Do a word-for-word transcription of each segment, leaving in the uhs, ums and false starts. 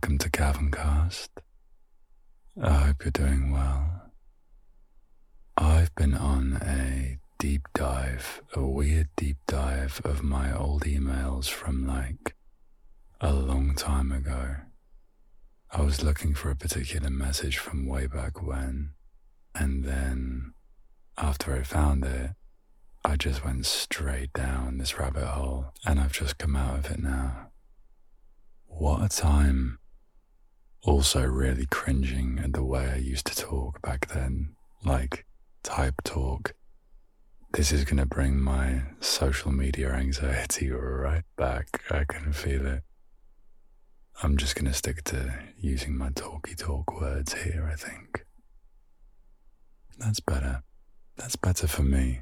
welcome to Gavincast. I hope you're doing well. I've been on a deep dive, a weird deep dive of my old emails from like a long time ago. I was looking for a particular message from way back when, and then after I found it, I just went straight down this rabbit hole, and I've just come out of it now. What a time. Also really cringing at the way I used to talk back then, like type talk. This is going to bring my social media anxiety right back. I can feel it. I'm just going to stick to using my talky talk words here, I think. That's better. That's better for me.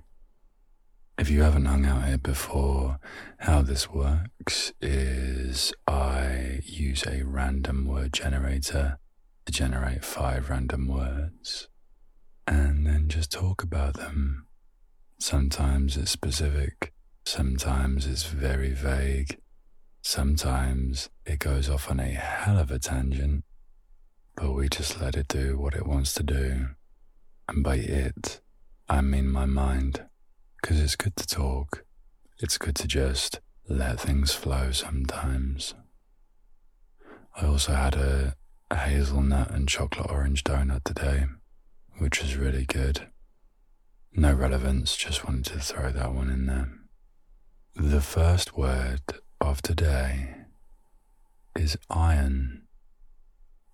If you haven't hung out here before, how this works is I use a random word generator to generate five random words and then just talk about them. Sometimes it's specific, sometimes it's very vague, sometimes it goes off on a hell of a tangent, but we just let it do what it wants to do. And by it, I mean my mind. Because it's good to talk. It's good to just let things flow sometimes. I also had a, a hazelnut and chocolate orange donut today, which is really good. No relevance, just wanted to throw that one in there. The first word of today is iron.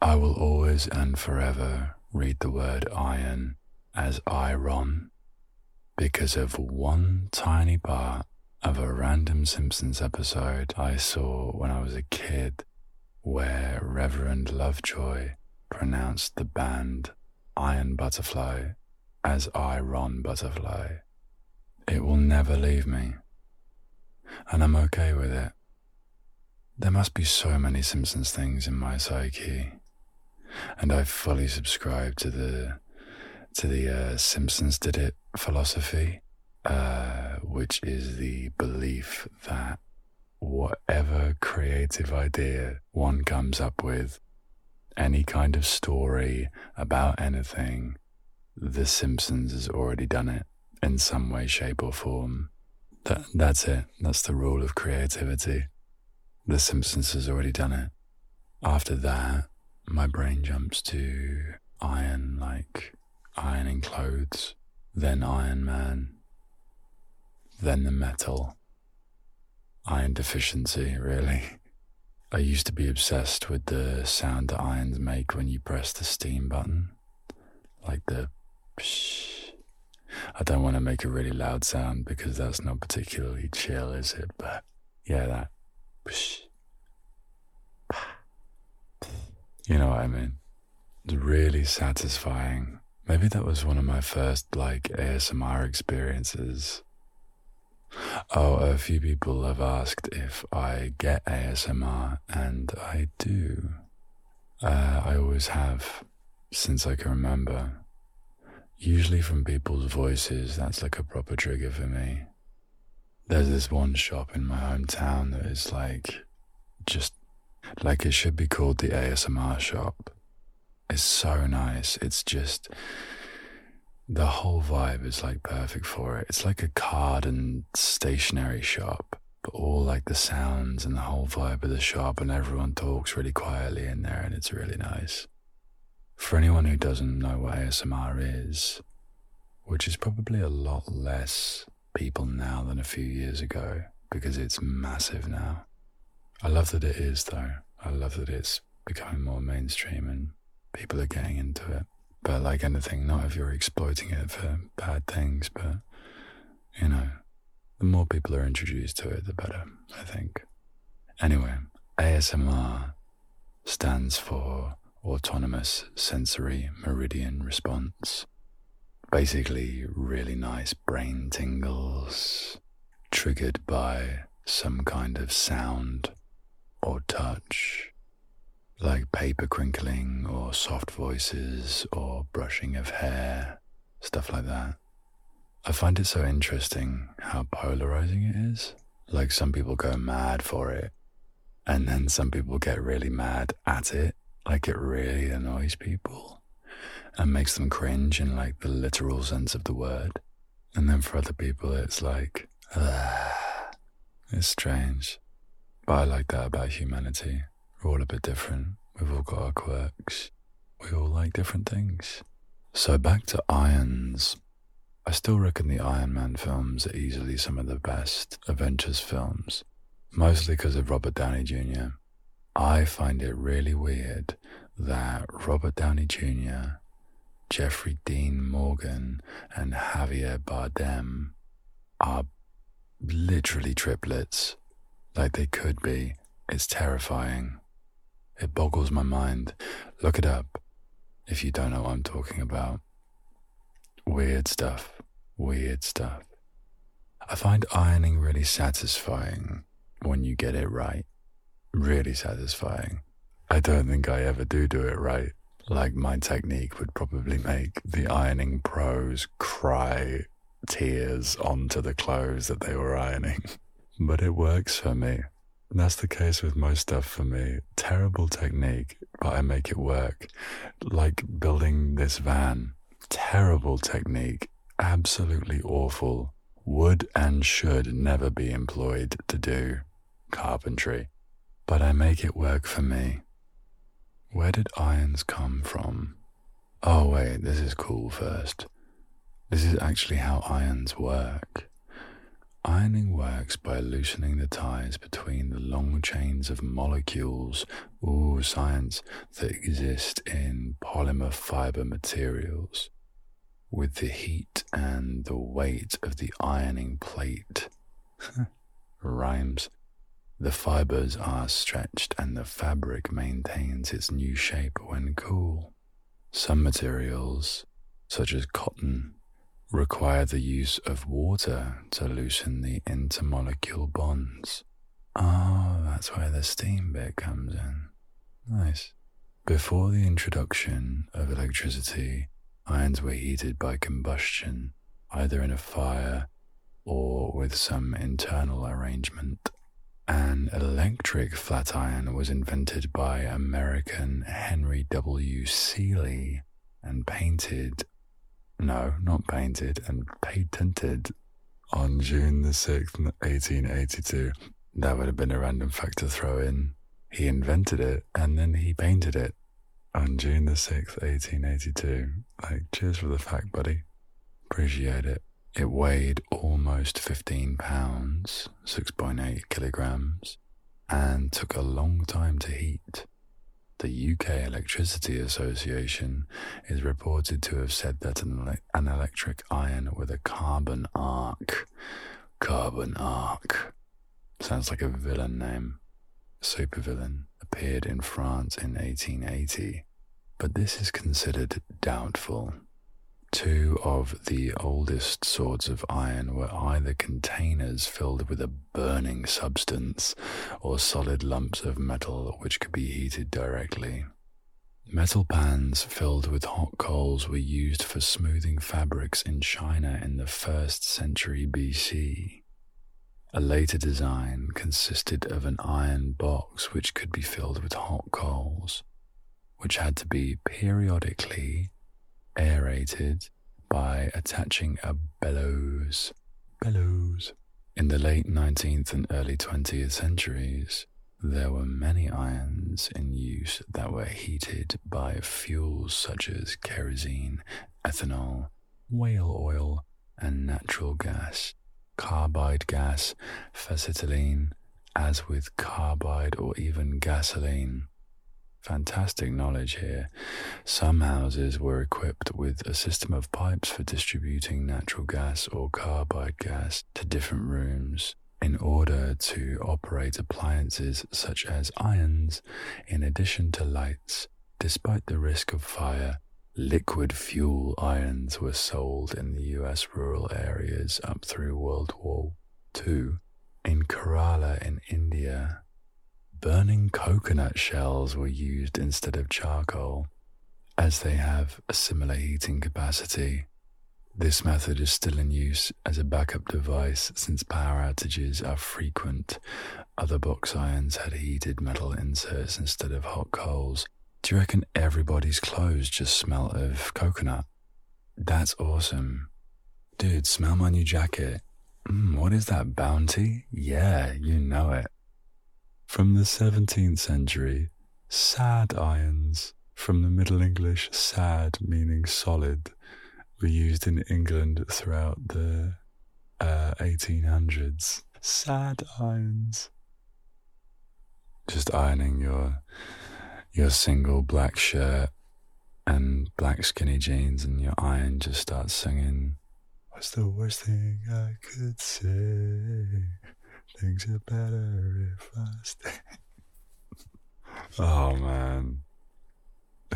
I will always and forever read the word iron as iron, because of one tiny part of a random Simpsons episode I saw when I was a kid where Reverend Lovejoy pronounced the band Iron Butterfly as Iron Butterfly. It will never leave me. And I'm okay with it. There must be so many Simpsons things in my psyche. And I fully subscribe to the to the uh, Simpsons did it philosophy, uh, which is the belief that whatever creative idea one comes up with, any kind of story about anything, The Simpsons has already done it in some way, shape or form. That, that's it. That's the rule of creativity. The Simpsons has already done it. After that, my brain jumps to iron, like ironing clothes, then Iron Man, then the metal. Iron deficiency, really. I used to be obsessed with the sound that irons make when you press the steam button. Like the psh. I don't want to make a really loud sound because that's not particularly chill, is it? But yeah, that psh. You know what I mean? It's really satisfying. Maybe that was one of my first, like, A S M R experiences. Oh, a few people have asked if I get A S M R, and I do. Uh, I always have, since I can remember. Usually from people's voices, that's like a proper trigger for me. There's this one shop in my hometown that is like, just, like it should be called the A S M R shop. It's so nice. It's just, the whole vibe is like perfect for it. It's like a card and stationery shop, but all like the sounds and the whole vibe of the shop, and everyone talks really quietly in there, and it's really nice. For anyone who doesn't know what A S M R is, which is probably a lot less people now than a few years ago, because it's massive now. I love that it is, though. I love that it's becoming more mainstream and people are getting into it. But like anything, not if you're exploiting it for bad things, but, you know, the more people are introduced to it, the better, I think. Anyway, A S M R stands for Autonomous Sensory Meridian Response. Basically, really nice brain tingles triggered by some kind of sound or touch, like paper crinkling or soft voices or brushing of hair, stuff like that. I find it so interesting how polarizing it is. Like some people go mad for it, And then some people get really mad at it, like it really annoys people and makes them cringe in like the literal sense of the word. And then for other people it's like, ah, it's strange. But I like that about humanity. We're all a bit different. We've all got our quirks. We all like different things. So back to irons. I still reckon the Iron Man films are easily some of the best Avengers films, mostly because of Robert Downey Junior I find it really weird that Robert Downey Junior, Jeffrey Dean Morgan, and Javier Bardem are literally triplets, like they could be. It's terrifying. It boggles my mind. Look it up if you don't know what I'm talking about. Weird stuff. Weird stuff. I find ironing really satisfying when you get it right. Really satisfying. I don't think I ever do do it right. Like, my technique would probably make the ironing pros cry tears onto the clothes that they were ironing. But it works for me. And that's the case with most stuff for me. Terrible technique, but I make it work. Like building this van. Terrible technique, absolutely awful, would and should never be employed to do carpentry, but I make it work for me. Where did irons come from? Oh wait, this is cool first. This is actually how irons work. Ironing works by loosening the ties between the long chains of molecules, ooh, science, that exist in polymer fiber materials. With the heat and the weight of the ironing plate, rhymes, the fibers are stretched and the fabric maintains its new shape when cool. Some materials, such as cotton, require the use of water to loosen the intermolecule bonds. Oh, that's where the steam bit comes in. Nice. Before the introduction of electricity, irons were heated by combustion, either in a fire or with some internal arrangement. An electric flat iron was invented by American Henry W. Seeley and painted No, not painted and patented on June the sixth, eighteen eighty-two. That would have been a random fact to throw in. He invented it and then he painted it on June the sixth, eighteen eighty-two. Like, cheers for the fact, buddy. Appreciate it. It weighed almost fifteen pounds, six point eight kilograms, and took a long time to heat. The U K Electricity Association is reported to have said that an, an electric iron with a carbon arc, carbon arc, sounds like a villain name, supervillain, appeared in France in eighteen eighty, but this is considered doubtful. Two of the oldest swords of iron were either containers filled with a burning substance or solid lumps of metal which could be heated directly. Metal pans filled with hot coals were used for smoothing fabrics in China in the first century B C. A later design consisted of an iron box which could be filled with hot coals, which had to be periodically aerated by attaching a bellows. Bellows. In the late nineteenth and early twentieth centuries, there were many irons in use that were heated by fuels such as kerosene, ethanol, whale oil, and natural gas, carbide gas, facetylene, as with carbide or even gasoline. Fantastic knowledge here. Some houses were equipped with a system of pipes for distributing natural gas or carbide gas to different rooms in order to operate appliances such as irons, in addition to lights. Despite the risk of fire, liquid fuel irons were sold in the U S rural areas up through World War Two. In Kerala in India, burning coconut shells were used instead of charcoal, as they have a similar heating capacity. This method is still in use as a backup device since power outages are frequent. Other box irons had heated metal inserts instead of hot coals. Do you reckon everybody's clothes just smell of coconut? That's awesome. Dude, smell my new jacket. Mm, what is that, Bounty? Yeah, you know it. From the seventeenth century, sad irons, from the Middle English, sad meaning solid, were used in England throughout the uh, eighteen hundreds. Sad irons. Just ironing your your single black shirt and black skinny jeans, and your iron just starts singing, "What's the worst thing I could say? Things are better if I stay." Oh man.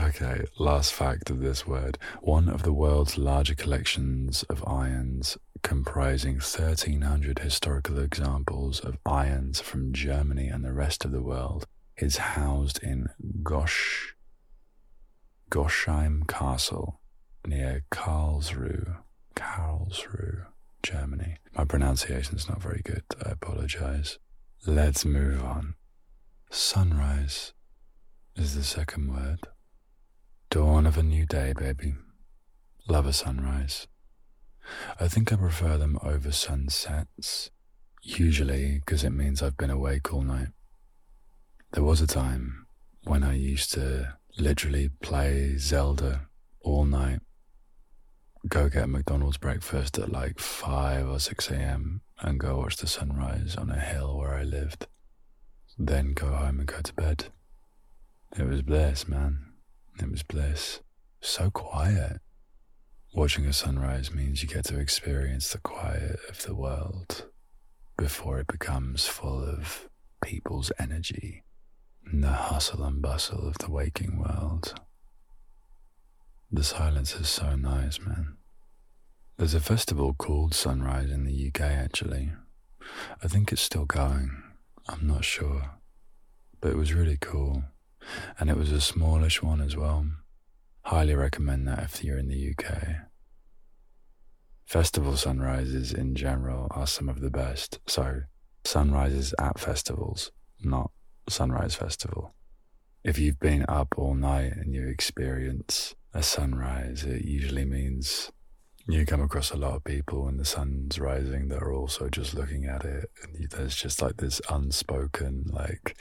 Okay, last fact of this word. One of the world's larger collections of irons, comprising thirteen hundred historical examples of irons from Germany and the rest of the world, is housed in Gosh, Gosheim Castle, near Karlsruhe, Karlsruhe, Germany. My pronunciation's not very good, I apologize. Let's move on. Sunrise is the second word. Dawn of a new day, baby. Love a sunrise. I think I prefer them over sunsets, usually because it means I've been awake all night. There was a time when I used to literally play Zelda all night, go get McDonald's breakfast at like five or six a.m. and go watch the sunrise on a hill where I lived, then go home and go to bed. It was bliss, man. It was bliss. So quiet. Watching a sunrise means you get to experience the quiet of the world before it becomes full of people's energy and the hustle and bustle of the waking world. The silence is so nice, man. There's a festival called Sunrise in the U K, actually. I think it's still going. I'm not sure. But it was really cool. And it was a smallish one as well. Highly recommend that if you're in the U K. Festival sunrises in general are some of the best. So, sunrises at festivals, not sunrise festival. If you've been up all night and you experience a sunrise, it usually means you come across a lot of people and the sun's rising that are also just looking at it. And there's just like this unspoken, like,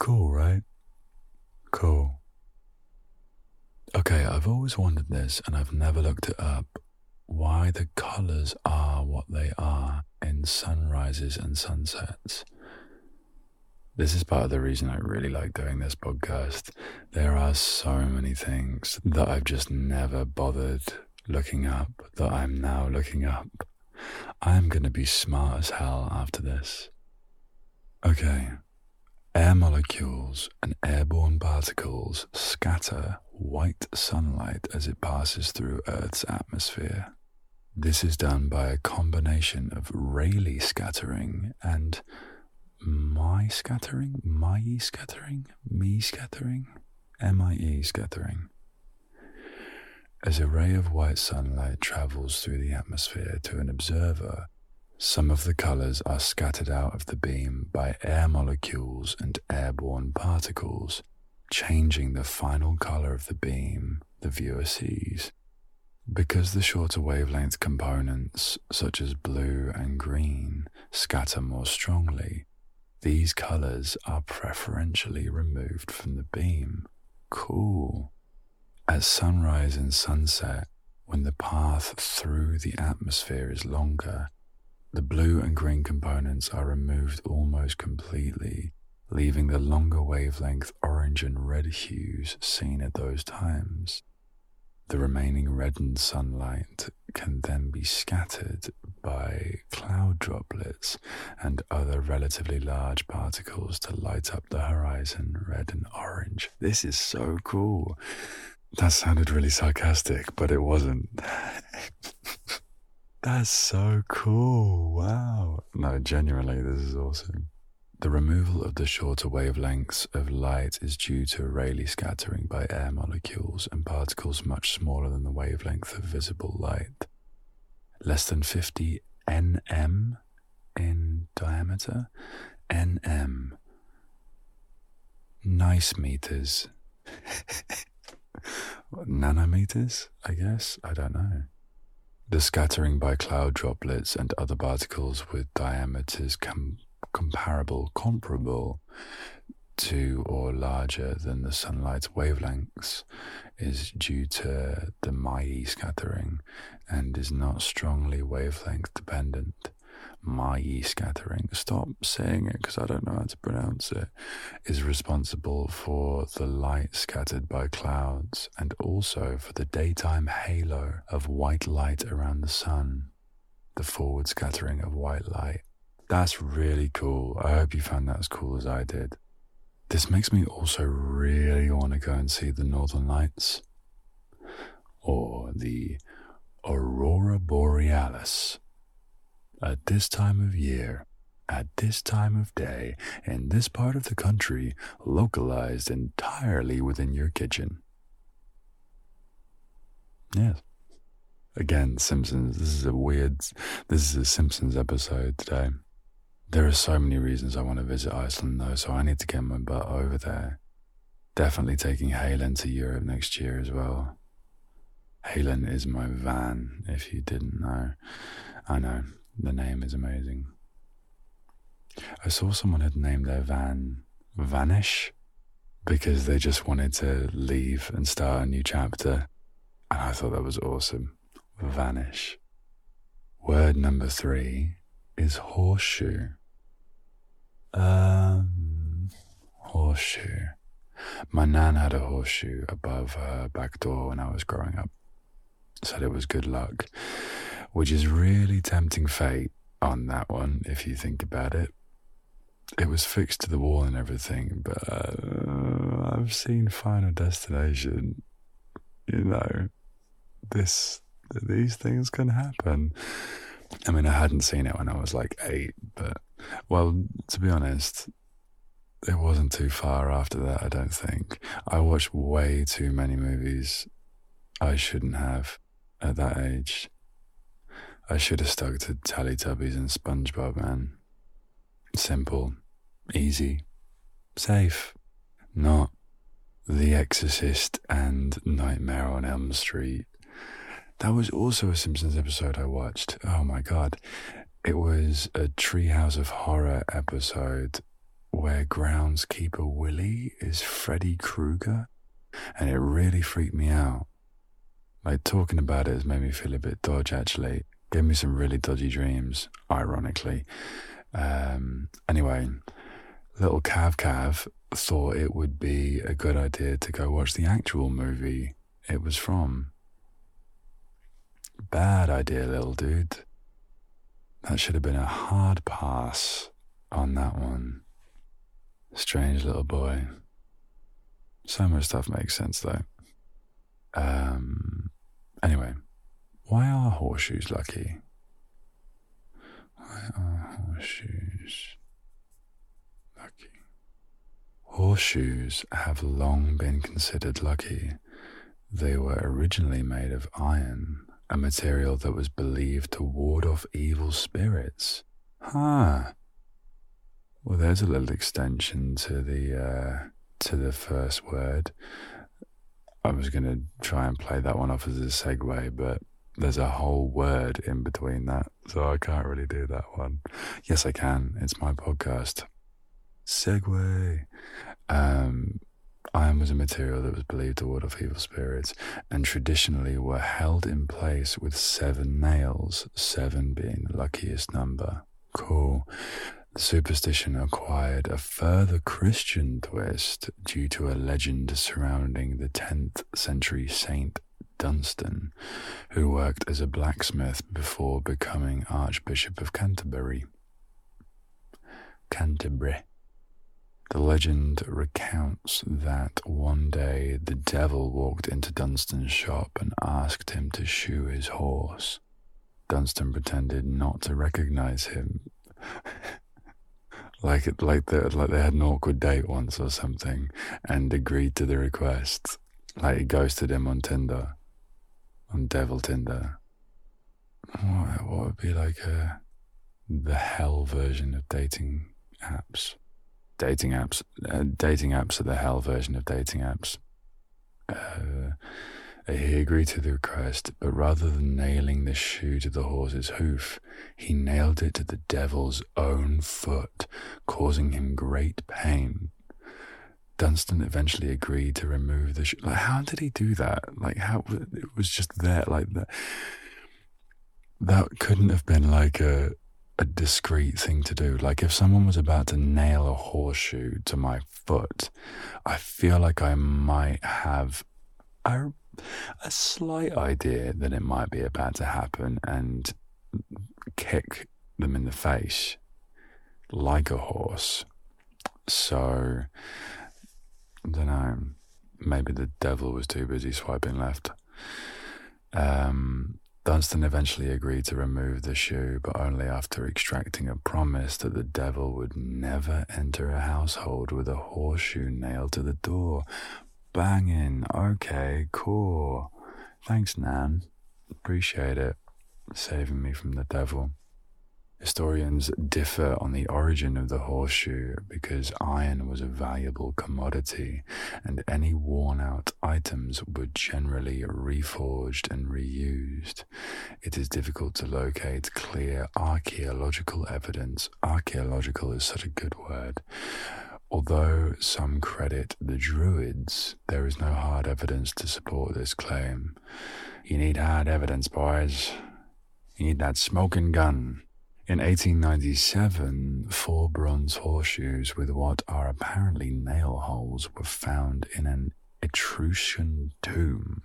cool, right? Cool. Okay, I've always wondered this, and I've never looked it up, why the colours are what they are in sunrises and sunsets. This is part of the reason I really like doing this podcast. There are so many things that I've just never bothered looking up that I'm now looking up. I'm going to be smart as hell after this. Okay. Air molecules and airborne particles scatter white sunlight as it passes through Earth's atmosphere. This is done by a combination of Rayleigh scattering and Mie scattering? Mie scattering? Mie scattering? M I E scattering. As a ray of white sunlight travels through the atmosphere to an observer, some of the colours are scattered out of the beam by air molecules and airborne particles, changing the final colour of the beam the viewer sees. Because the shorter wavelength components, such as blue and green, scatter more strongly, these colours are preferentially removed from the beam. Cool. At sunrise and sunset, when the path through the atmosphere is longer, the blue and green components are removed almost completely, leaving the longer wavelength orange and red hues seen at those times. The remaining reddened sunlight can then be scattered by cloud droplets and other relatively large particles to light up the horizon red and orange. This is so cool. That sounded really sarcastic, but it wasn't. That's so cool, wow. No, genuinely, this is awesome. The removal of the shorter wavelengths of light is due to Rayleigh scattering by air molecules and particles much smaller than the wavelength of visible light, less than fifty nanometers in diameter. nanometers. Nice meters. Nanometers, I guess? I don't know. The scattering by cloud droplets and other particles with diameters com- comparable, comparable to or larger than the sunlight's wavelengths is due to the Mie scattering and is not strongly wavelength dependent. Mie scattering, stop saying it because I don't know how to pronounce it, is responsible for the light scattered by clouds and also for the daytime halo of white light around the sun, the forward scattering of white light. That's really cool. I hope you found that as cool as I did. This makes me also really want to go and see the Northern Lights or the Aurora Borealis. At this time of year, at this time of day, in this part of the country, localized entirely within your kitchen. Yes. Again, Simpsons, this is a weird, this is a Simpsons episode today. There are so many reasons I want to visit Iceland though, so I need to get my butt over there. Definitely taking Haylen to Europe next year as well. Haylen is my van, if you didn't know. I know. The name is amazing. I saw someone had named their van Vanish because they just wanted to leave and start a new chapter. And I thought that was awesome. Vanish. Word number three is horseshoe. Um, horseshoe. My nan had a horseshoe above her back door when I was growing up. Said it was good luck. Which is really tempting fate on that one, if you think about it. It was fixed to the wall and everything, but uh, I've seen Final Destination. You know, this these things can happen. I mean, I hadn't seen it when I was like eight, but, well, to be honest, it wasn't too far after that, I don't think. I watched way too many movies I shouldn't have at that age. I should have stuck to Telly Tubbies and Spongebob, man. Simple, easy, safe. Not The Exorcist and Nightmare on Elm Street. That was also a Simpsons episode I watched. Oh my god. It was a Treehouse of Horror episode where groundskeeper Willie is Freddy Krueger, and it really freaked me out. Like, talking about it has made me feel a bit dodgy, actually. Gave me some really dodgy dreams, ironically. Um, anyway, little Cav Cav thought it would be a good idea to go watch the actual movie it was from. Bad idea, little dude. That should have been a hard pass on that one. Strange little boy. So much stuff makes sense, though. Um, anyway. Why are horseshoes lucky? Why are horseshoes lucky? Horseshoes have long been considered lucky. They were originally made of iron, a material that was believed to ward off evil spirits. Huh. Well, there's a little extension to the uh, to the first word. I was going to try and play that one off as a segue, but there's a whole word in between that, so I can't really do that one. Yes, I can. It's my podcast. Segway. Um, iron was a material that was believed to ward off evil spirits and traditionally were held in place with seven nails, seven being the luckiest number. Cool. The superstition acquired a further Christian twist due to a legend surrounding the tenth century Saint Dunstan, who worked as a blacksmith before becoming Archbishop of Canterbury. Canterbury. The legend recounts that one day the devil walked into Dunstan's shop and asked him to shoe his horse. Dunstan pretended not to recognize him. like it, like the, like they had an awkward date once or something, and agreed to the request. Like he ghosted him on Tinder, on Devil Tinder. What, what would be like a the hell version of dating apps? Dating apps, uh, dating apps are the hell version of dating apps. Uh, he agreed to the request, but rather than nailing the shoe to the horse's hoof, he nailed it to the devil's own foot, causing him great pain. Dunstan eventually agreed to remove the shoe. Like, how did he do that? Like, how it was just there, like that. That couldn't have been like a a discreet thing to do. Like, if someone was about to nail a horseshoe to my foot, I feel like I might have a, a slight idea that it might be about to happen and kick them in the face like a horse. So, I don't know, maybe the devil was too busy swiping left. Um... Dunstan eventually agreed to remove the shoe, but only after extracting a promise that the devil would never enter a household with a horseshoe nailed to the door. Banging. Okay, cool. Thanks, Nan. Appreciate it. Saving me from the devil. Historians differ on the origin of the horseshoe because iron was a valuable commodity and any worn-out items were generally reforged and reused. It is difficult to locate clear archaeological evidence. Archaeological is such a good word. Although some credit the Druids, there is no hard evidence to support this claim. You need hard evidence, boys. You need that smoking gun. In eighteen ninety-seven, four bronze horseshoes with what are apparently nail holes were found in an Etruscan tomb.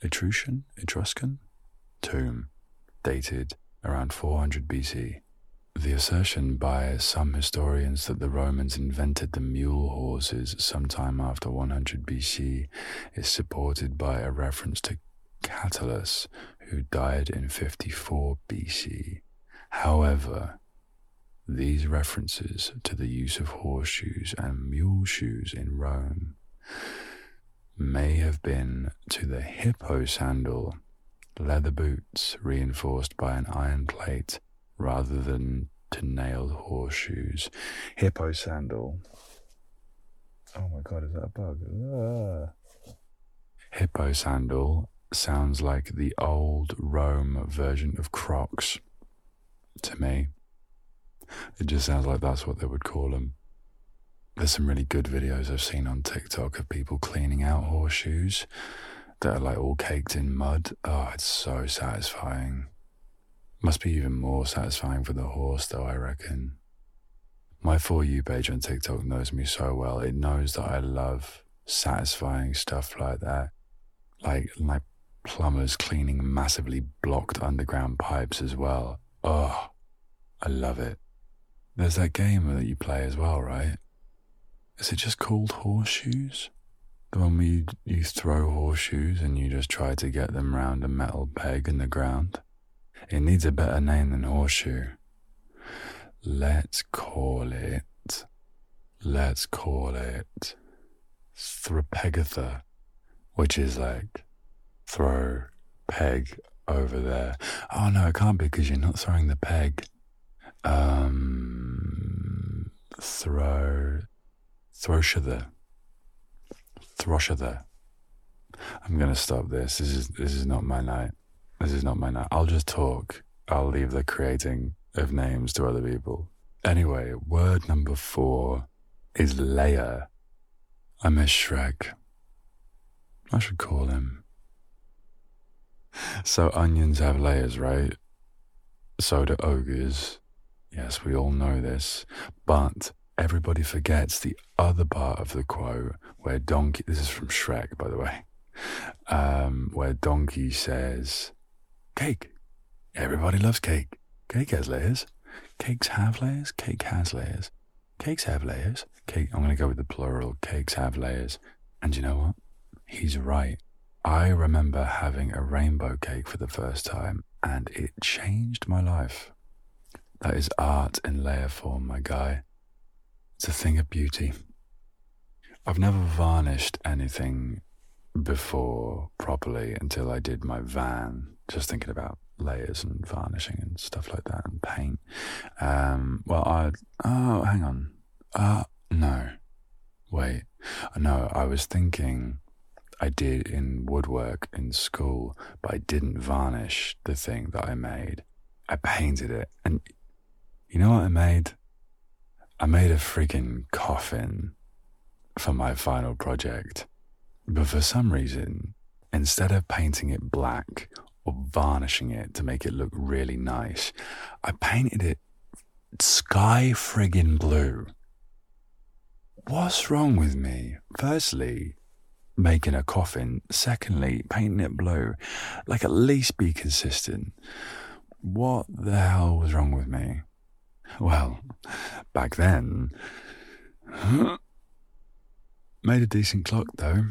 Etruscan? Etruscan? Tomb. Dated around four hundred B C. The assertion by some historians that the Romans invented the mule horses sometime after one hundred B C is supported by a reference to Catullus, who died in fifty-four B C. However, these references to the use of horseshoes and mule shoes in Rome may have been to the hippo sandal, leather boots reinforced by an iron plate, rather than to nailed horseshoes. Hippo sandal. Oh my God, is that a bug? Ah. Hippo sandal sounds like the old Rome version of Crocs. To me, it just sounds like that's what they would call them. There's some really good videos I've seen on TikTok of people cleaning out horseshoes that are like all caked in mud. Oh, it's so satisfying. Must be even more satisfying for the horse, though, I reckon. My For You page on TikTok knows me so well. It knows that I love satisfying stuff like that. Like, like plumbers cleaning massively blocked underground pipes as well. Oh, I love it. There's that game that you play as well, right? Is it just called Horseshoes? The one where you, you throw horseshoes and you just try to get them round a metal peg in the ground? It needs a better name than horseshoe. Let's call it... Let's call it... Threpegatha, which is like... Throw... Peg... over there. Oh no, it can't be because you're not throwing the peg. Um, throw, throshather, throshather. I'm gonna stop this. This is this is not my night. This is not my night. I'll just talk. I'll leave the creating of names to other people. Anyway, word number four is layer. I miss Shrek. I should call him. So onions have layers, right? So do ogres. Yes, we all know this. But everybody forgets the other part of the quote where Donkey... This is from Shrek, by the way. Um, where Donkey says, cake. Everybody loves cake. Cake has layers. Cakes have layers. Cake has layers. Cakes have layers. Cake. I'm going to go with the plural. Cakes have layers. And you know what? He's right. I remember having a rainbow cake for the first time, and it changed my life. That is art in layer form, my guy. It's a thing of beauty. I've never varnished anything before properly until I did my van, just thinking about layers and varnishing and stuff like that and paint. Um, well, I... Oh, hang on. Uh, no. Wait. No, I was thinking... I did in woodwork in school, but I didn't varnish the thing that I made. I painted it, and you know what I made? I made a freaking coffin for my final project. But for some reason, instead of painting it black or varnishing it to make it look really nice, I painted it sky friggin' blue. What's wrong with me? Firstly, making a coffin. Secondly, painting it blue. Like, at least be consistent. What the hell was wrong with me? Well, back then... Made a decent clock, though.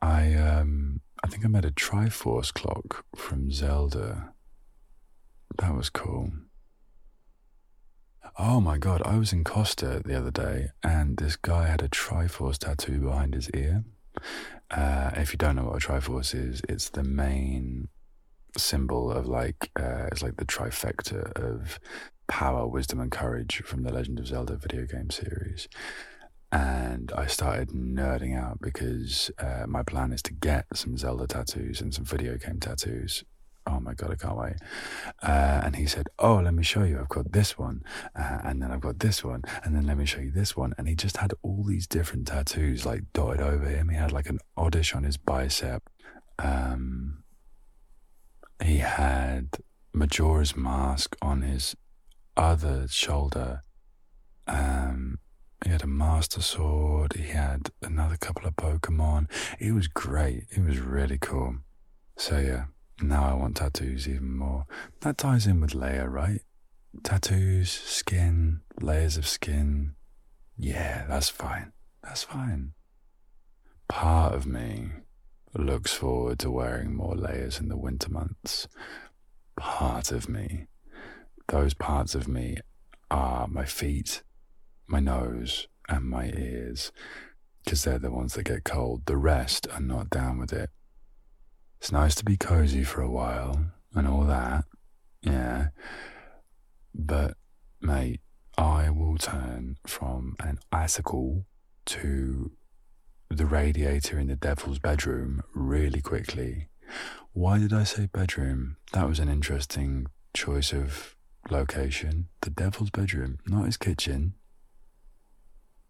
I, um... I think I made a Triforce clock from Zelda. That was cool. Oh my god, I was in Costa the other day, and this guy had a Triforce tattoo behind his ear. Uh, if you don't know what a Triforce is, it's the main symbol of, like, uh, it's like the trifecta of power, wisdom, and courage from the Legend of Zelda video game series. And I started nerding out because uh, my plan is to get some Zelda tattoos and some video game tattoos. Oh my god, I can't wait. Uh, and he said, oh, let me show you. I've got this one. Uh, and then I've got this one. And then let me show you this one. And he just had all these different tattoos, like, dotted over him. He had, like, an oddish on his bicep. Um, he had Majora's Mask on his other shoulder. Um, he had a Master Sword. He had another couple of Pokemon. It was great. It was really cool. So, yeah. Now I want tattoos even more. That ties in with layer, right? Tattoos, skin, layers of skin. Yeah, that's fine. That's fine. Part of me looks forward to wearing more layers in the winter months. Part of me. Those parts of me are my feet, my nose, and my ears. Because they're the ones that get cold. The rest are not down with it. It's nice to be cozy for a while and all that, yeah, but, mate, I will turn from an icicle to the radiator in the devil's bedroom really quickly. Why did I say bedroom? That was an interesting choice of location. The devil's bedroom, not his kitchen,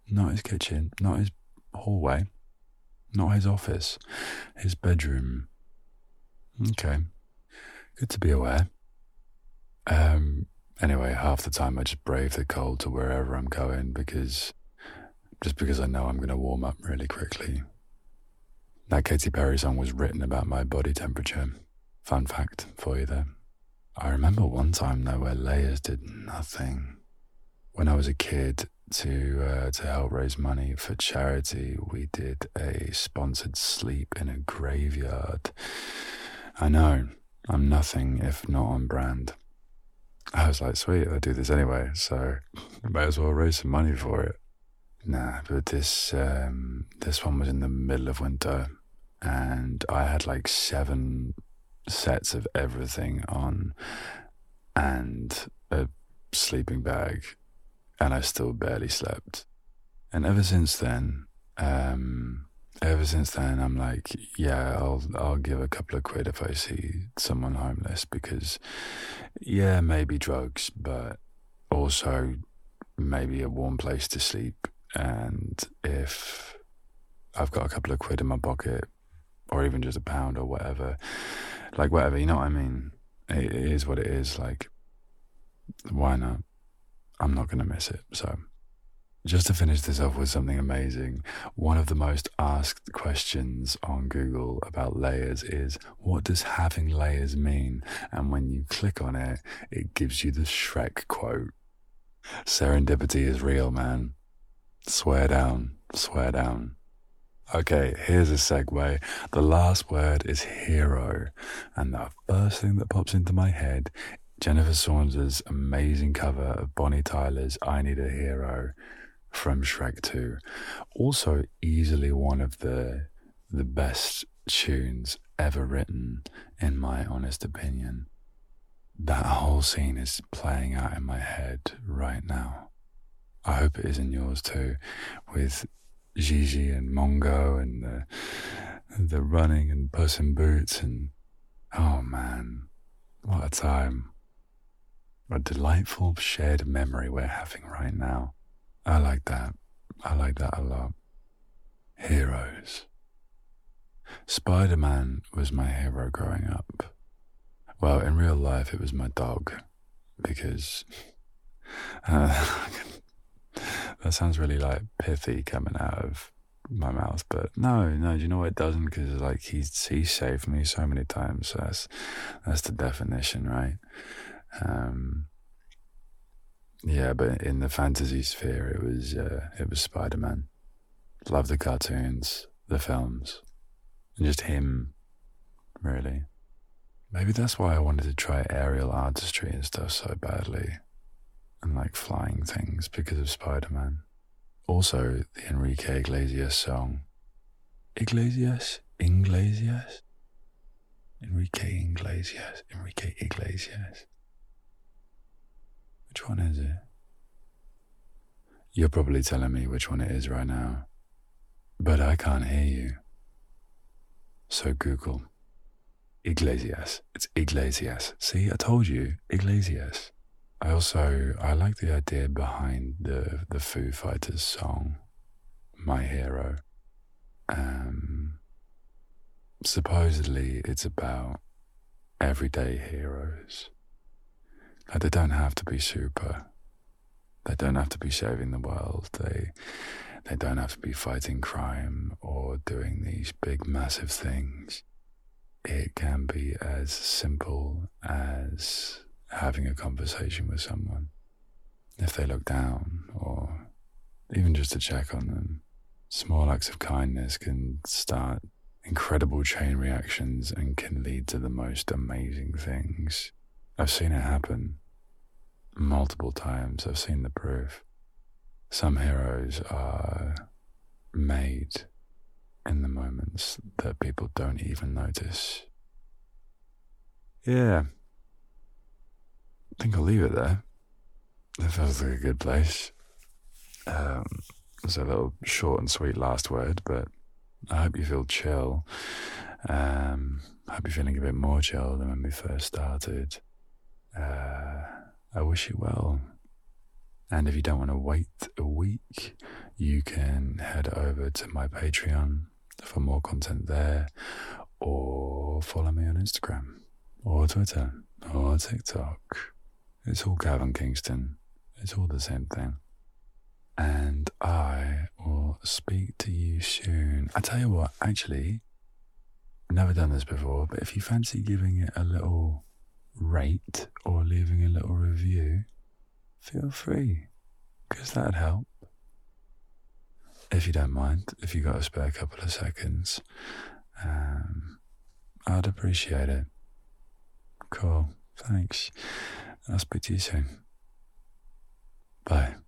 not his kitchen, not his hallway, not his office, his bedroom. Okay, good to be aware. Um, anyway, half the time I just brave the cold to wherever I'm going because, just because I know I'm going to warm up really quickly. That Katy Perry song was written about my body temperature. Fun fact for you there. I remember one time though where layers did nothing. When I was a kid, to uh, to help raise money for charity, we did a sponsored sleep in a graveyard. I know, I'm nothing if not on brand. I was like, sweet, I do this anyway, so I might as well raise some money for it. Nah, but this um, this one was in the middle of winter, and I had like seven sets of everything on and a sleeping bag, and I still barely slept. And ever since then, um... Ever since then, I'm like, yeah, I'll I'll give a couple of quid if I see someone homeless because, yeah, maybe drugs, but also maybe a warm place to sleep. And if I've got a couple of quid in my pocket, or even just a pound or whatever, like whatever, you know what I mean? It, it is what it is. Like, why not? I'm not going to miss it, so... Just to finish this off with something amazing, one of the most asked questions on Google about layers is, what does having layers mean? And when you click on it, it gives you the Shrek quote. Serendipity is real, man. Swear down, swear down. Okay, here's a segue. The last word is hero. And the first thing that pops into my head Jennifer Saunders' amazing cover of Bonnie Tyler's I Need a Hero from Shrek two. Also easily one of the the best tunes ever written, in my honest opinion. That whole scene is playing out in my head right now. I hope it is in yours too, with Gigi and Mongo and the, the running and Puss in Boots and, oh man, what a time. A delightful shared memory we're having right now. I like that. I like that a lot. Heroes. Spider-Man was my hero growing up. Well, in real life, it was my dog, because uh, that sounds really like pithy coming out of my mouth, but no, no, do you know what, it doesn't, because like he's he saved me so many times. So that's that's the definition, right? Um, yeah, but in the fantasy sphere, it was uh, it was Spider-Man. Love the cartoons, the films. Just him, really. Maybe that's why I wanted to try aerial artistry and stuff so badly, and like flying things, because of Spider-Man. Also, the Enrique Iglesias song. Iglesias? Inglesias? Enrique Iglesias? Enrique Iglesias? Which one is it? You're probably telling me which one it is right now, but I can't hear you. So Google Iglesias. It's Iglesias. See, I told you, Iglesias. I also, I like the idea behind the, the Foo Fighters song, My Hero. Um, supposedly it's about everyday heroes. Like, they don't have to be super. They don't have to be saving the world. They... They don't have to be fighting crime or doing these big, massive things. It can be as simple as having a conversation with someone, if they look down, or even just to check on them. Small acts of kindness can start incredible chain reactions and can lead to the most amazing things. I've seen it happen multiple times. I've seen the proof. Some heroes are made in the moments that people don't even notice. Yeah. I think I'll leave it there. That feels like a good place. Um, it's a little short and sweet last word, but I hope you feel chill. Um, I hope you're feeling a bit more chill than when we first started. Uh, I wish you well. And if you don't want to wait a week, you can head over to my Patreon for more content there, or follow me on Instagram, or Twitter, or TikTok. It's all Gavin Kingston. It's all the same thing. And I will speak to you soon. I tell you what, actually, I've never done this before, but if you fancy giving it a little rate or leaving a little review, feel free, because that'd help. If you don't mind, if you got a spare couple of seconds, um, I'd appreciate it. Cool, thanks. I'll speak to you soon. Bye.